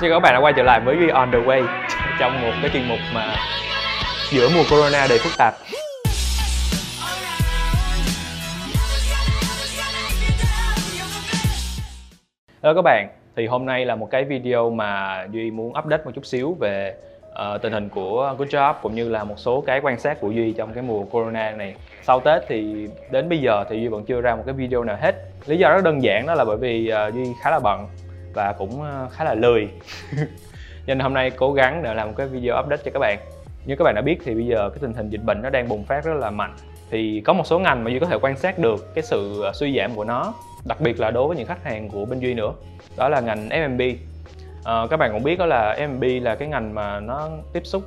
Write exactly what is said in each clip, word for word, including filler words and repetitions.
Xin chào các bạn đã quay trở lại với Duy on the way trong một cái chuyên mục mà giữa mùa Corona đầy phức tạp. Hello các bạn, thì hôm nay là một cái video mà Duy muốn update một chút xíu về uh, tình hình của Good Job cũng như là một số cái quan sát của Duy trong cái mùa Corona này. Sau Tết thì đến bây giờ thì Duy vẫn chưa ra một cái video nào hết. Lý do rất đơn giản đó là bởi vì uh, Duy khá là bận và cũng khá là lười nên hôm nay cố gắng để làm một cái video update cho các bạn. Như các bạn đã biết thì bây giờ cái tình hình dịch bệnh nó đang bùng phát rất là mạnh, thì có một số ngành mà Duy có thể quan sát được cái sự suy giảm của nó, đặc biệt là đối với những khách hàng của bên Duy nữa, đó là ngành F and B. À, các bạn cũng biết đó là F and B là cái ngành mà nó tiếp xúc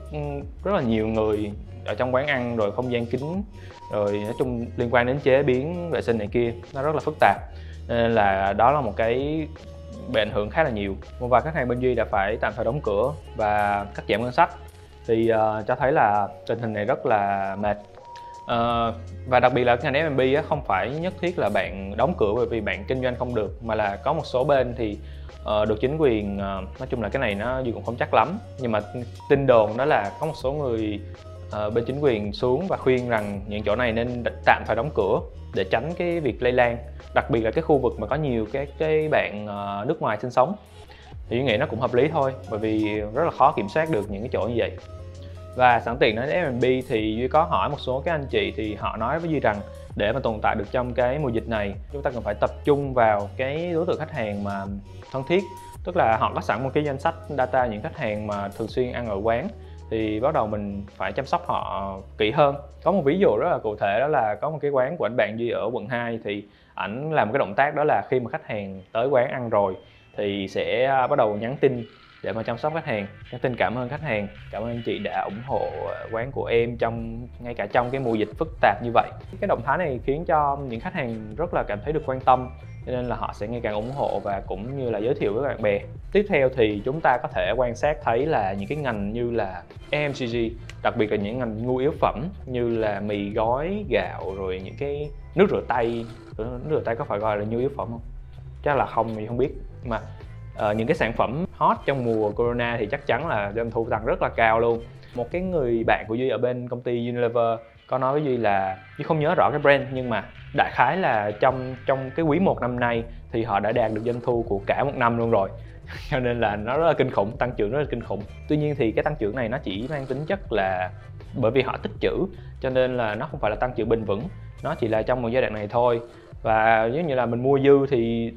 rất là nhiều người ở trong quán ăn, rồi không gian kín, rồi nói chung liên quan đến chế biến vệ sinh này kia, nó rất là phức tạp, nên là đó là một cái bị ảnh hưởng khá là nhiều. Một vài khách hàng bên Duy đã phải tạm thời đóng cửa và cắt giảm ngân sách, thì uh, cho thấy là tình hình này rất là mệt. Uh, và đặc biệt là cái ngành F and B không phải nhất thiết là bạn đóng cửa bởi vì bạn kinh doanh không được, mà là có một số bên thì uh, được chính quyền, uh, nói chung là cái này nó Duy cũng không chắc lắm, nhưng mà tin đồn đó là có một số người uh, bên chính quyền xuống và khuyên rằng những chỗ này nên tạm thời đóng cửa để tránh cái việc lây lan, đặc biệt là cái khu vực mà có nhiều cái cái bạn nước ngoài sinh sống. Thì Duy nghĩ nó cũng hợp lý thôi, bởi vì rất là khó kiểm soát được những cái chỗ như vậy. Và sẵn tiện nói đến F and B thì Duy có hỏi một số cái anh chị, thì họ nói với Duy rằng để mà tồn tại được trong cái mùa dịch này, chúng ta cần phải tập trung vào cái đối tượng khách hàng mà thân thiết, tức là họ có sẵn một cái danh sách data những khách hàng mà thường xuyên ăn ở quán, thì bắt đầu mình phải chăm sóc họ kỹ hơn. Có một ví dụ rất là cụ thể, đó là có một cái quán của anh bạn Duy ở quận hai, thì ảnh làm một cái động tác đó là khi mà khách hàng tới quán ăn rồi thì sẽ bắt đầu nhắn tin để mà chăm sóc khách hàng, nhắn tin cảm ơn khách hàng, cảm ơn anh chị đã ủng hộ quán của em trong ngay cả trong cái mùa dịch phức tạp như vậy. Cái động thái này khiến cho những khách hàng rất là cảm thấy được quan tâm, cho nên là họ sẽ ngày càng ủng hộ và cũng như là giới thiệu với bạn bè. Tiếp theo thì chúng ta có thể quan sát thấy là những cái ngành như là F M C G, đặc biệt là những ngành nhu yếu phẩm như là mì gói, gạo, rồi những cái nước rửa tay. Nước rửa tay có phải gọi là nhu yếu phẩm không? Chắc là không, mình không biết. Mà uh, những cái sản phẩm hot trong mùa Corona thì chắc chắn là doanh thu tăng rất là cao luôn. Một cái người bạn của Duy ở bên công ty Unilever có nói với Duy là, Duy không nhớ rõ cái brand, nhưng mà đại khái là trong trong cái quý một năm nay thì họ đã đạt được doanh thu của cả một năm luôn rồi cho nên là nó rất là kinh khủng, tăng trưởng rất là kinh khủng. Tuy nhiên thì cái tăng trưởng này nó chỉ mang tính chất là bởi vì họ tích trữ, cho nên là nó không phải là tăng trưởng bền vững, nó chỉ là trong một giai đoạn này thôi. Và giống như là mình mua dư thì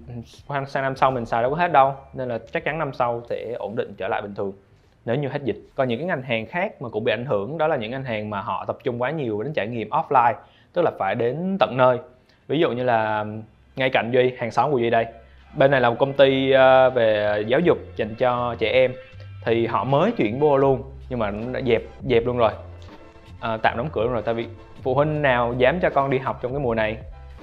sang năm sau mình xài đâu có hết đâu, nên là chắc chắn năm sau sẽ ổn định trở lại bình thường nếu như hết dịch. Còn những cái ngành hàng khác mà cũng bị ảnh hưởng đó là những ngành hàng mà họ tập trung quá nhiều đến trải nghiệm offline, tức là phải đến tận nơi. Ví dụ như là ngay cạnh Duy, hàng xóm của Duy đây, bên này là một công ty về giáo dục dành cho trẻ em, thì họ mới chuyển vô luôn, nhưng mà đã dẹp dẹp luôn rồi, à, tạm đóng cửa luôn rồi, tại vì phụ huynh nào dám cho con đi học trong cái mùa này.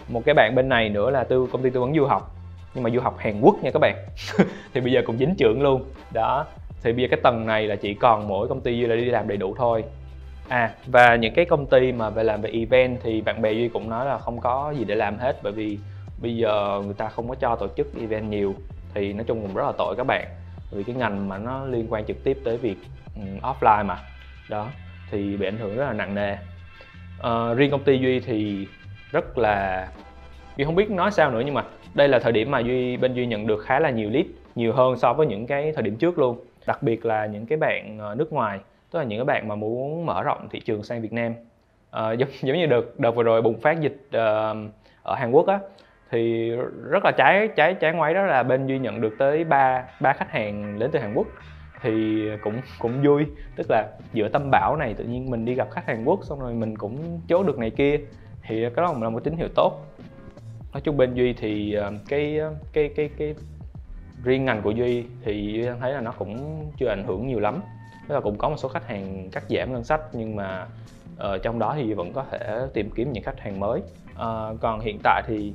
Một cái bạn bên này nữa là tư công ty tư vấn du học, nhưng mà du học Hàn Quốc nha các bạn thì bây giờ cũng dính trưởng luôn đó. Thì bây giờ cái tầng này là chỉ còn mỗi công ty Duy là đi làm đầy đủ thôi. À, và những cái công ty mà về làm về event thì bạn bè Duy cũng nói là không có gì để làm hết, bởi vì bây giờ người ta không có cho tổ chức event nhiều, thì nói chung cũng rất là tội các bạn, vì cái ngành mà nó liên quan trực tiếp tới việc offline mà đó thì bị ảnh hưởng rất là nặng nề. À, riêng công ty Duy thì rất là, Duy không biết nói sao nữa, nhưng mà đây là thời điểm mà Duy bên Duy nhận được khá là nhiều lead, nhiều hơn so với những cái thời điểm trước luôn, đặc biệt là những cái bạn nước ngoài, tức là những cái bạn mà muốn mở rộng thị trường sang Việt Nam. À, giống, giống như đợt đợt vừa rồi bùng phát dịch uh, ở Hàn Quốc á, thì rất là trái trái trái ngoáy, đó là bên Duy nhận được tới ba ba khách hàng đến từ Hàn Quốc, thì cũng cũng vui, tức là giữa tâm bão này tự nhiên mình đi gặp khách Hàn Quốc, xong rồi mình cũng chốt được này kia, thì cái đó cũng là một tín hiệu tốt. Nói chung bên Duy thì cái cái cái cái riêng ngành của Duy thì Duy thấy là nó cũng chưa ảnh hưởng nhiều lắm, tức là cũng có một số khách hàng cắt giảm ngân sách, nhưng mà uh, trong đó thì vẫn có thể tìm kiếm những khách hàng mới. Uh, còn hiện tại thì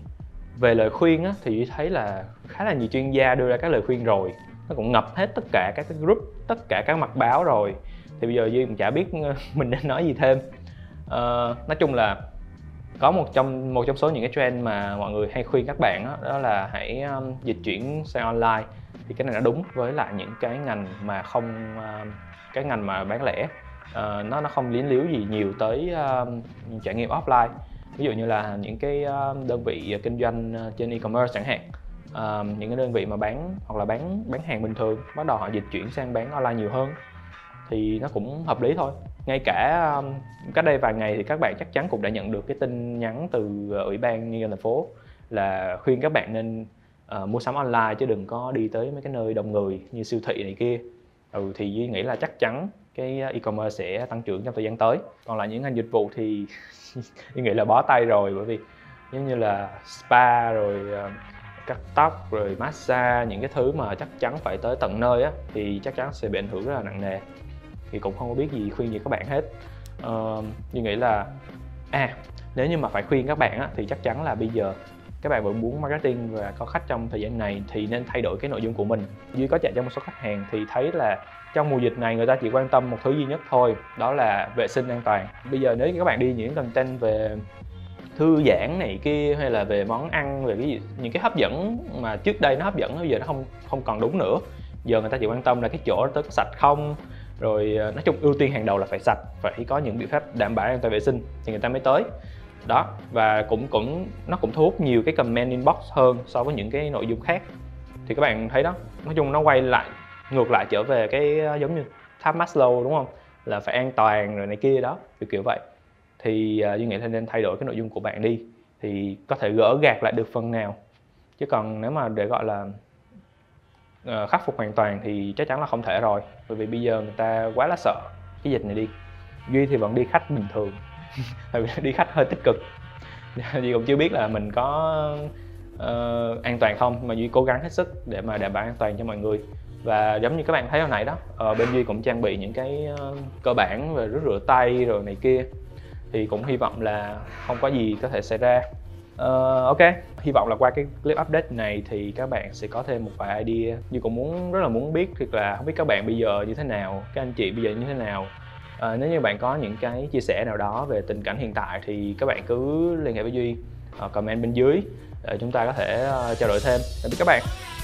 về lời khuyên á, thì Duy thấy là khá là nhiều chuyên gia đưa ra các lời khuyên rồi, nó cũng ngập hết tất cả các cái group, tất cả các mặt báo rồi, thì bây giờ Duy cũng chả biết mình nên nói gì thêm. Uh, nói chung là có một trong một trong số những cái trend mà mọi người hay khuyên các bạn đó, đó là hãy um, dịch chuyển sang online. thì cái này nó đúng với lại những cái ngành mà không uh, cái ngành mà bán lẻ, uh, nó nó không lính líu gì nhiều tới uh, trải nghiệm offline. Ví dụ như là những cái uh, đơn vị kinh doanh trên e-commerce chẳng hạn, uh, những cái đơn vị mà bán hoặc là bán bán hàng bình thường bắt đầu họ dịch chuyển sang bán online nhiều hơn thì nó cũng hợp lý thôi. Ngay cả um, cách đây vài ngày thì các bạn chắc chắn cũng đã nhận được cái tin nhắn từ Ủy ban Nhân dân thành phố là khuyên các bạn nên uh, mua sắm online chứ đừng có đi tới mấy cái nơi đông người như siêu thị này kia. Ừ, thì Duy nghĩ là chắc chắn cái e-commerce sẽ tăng trưởng trong thời gian tới. Còn lại những ngành dịch vụ thì Duy nghĩ là bó tay rồi, bởi vì giống như là spa rồi uh, cắt tóc rồi massage, những cái thứ mà chắc chắn phải tới tận nơi á, thì chắc chắn sẽ bị ảnh hưởng rất là nặng nề. Thì cũng không có biết gì khuyên gì các bạn hết. uh, Duy nghĩ là à, nếu như mà phải khuyên các bạn á, thì chắc chắn là bây giờ các bạn vẫn muốn marketing và có khách trong thời gian này thì nên thay đổi cái nội dung của mình. Duy có chạy cho một số khách hàng thì thấy là trong mùa dịch này người ta chỉ quan tâm một thứ duy nhất thôi, đó là vệ sinh an toàn. Bây giờ nếu các bạn đi những content về thư giãn này kia hay là về món ăn, về cái gì, những cái hấp dẫn mà trước đây nó hấp dẫn bây giờ nó không không còn đúng nữa. Giờ người ta chỉ quan tâm là cái chỗ tới có sạch không, rồi nói chung ưu tiên hàng đầu là phải sạch, phải có những biện pháp đảm bảo an toàn vệ sinh thì người ta mới tới đó. Và cũng cũng nó cũng thu hút nhiều cái comment inbox hơn so với những cái nội dung khác. Thì các bạn thấy đó, nói chung nó quay lại ngược lại trở về cái giống như tháp Maslow đúng không, là phải an toàn rồi này kia đó, kiểu kiểu vậy. Thì Duy nghĩ là nên thay đổi cái nội dung của bạn đi thì có thể gỡ gạc lại được phần nào, chứ còn nếu mà để gọi là khắc phục hoàn toàn thì chắc chắn là không thể rồi, bởi vì bây giờ người ta quá là sợ cái dịch này đi. Duy thì vẫn đi khách bình thường tại vì đi khách hơi tích cực. Duy cũng chưa biết là mình có uh, an toàn không, mà Duy cố gắng hết sức để mà đảm bảo an toàn cho mọi người. Và giống như các bạn thấy hồi nãy đó, ở bên Duy cũng trang bị những cái cơ bản về rửa rửa tay rồi này kia, thì cũng hy vọng là không có gì có thể xảy ra. Uh, ok, hy vọng là qua cái clip update này thì các bạn sẽ có thêm một vài idea. Duy cũng muốn rất là muốn biết thiệt là không biết các bạn bây giờ như thế nào, các anh chị bây giờ như thế nào. Uh, nếu như bạn có những cái chia sẻ nào đó về tình cảnh hiện tại thì các bạn cứ liên hệ với Duy, uh, comment bên dưới để chúng ta có thể uh, trao đổi thêm. Tạm biệt các bạn.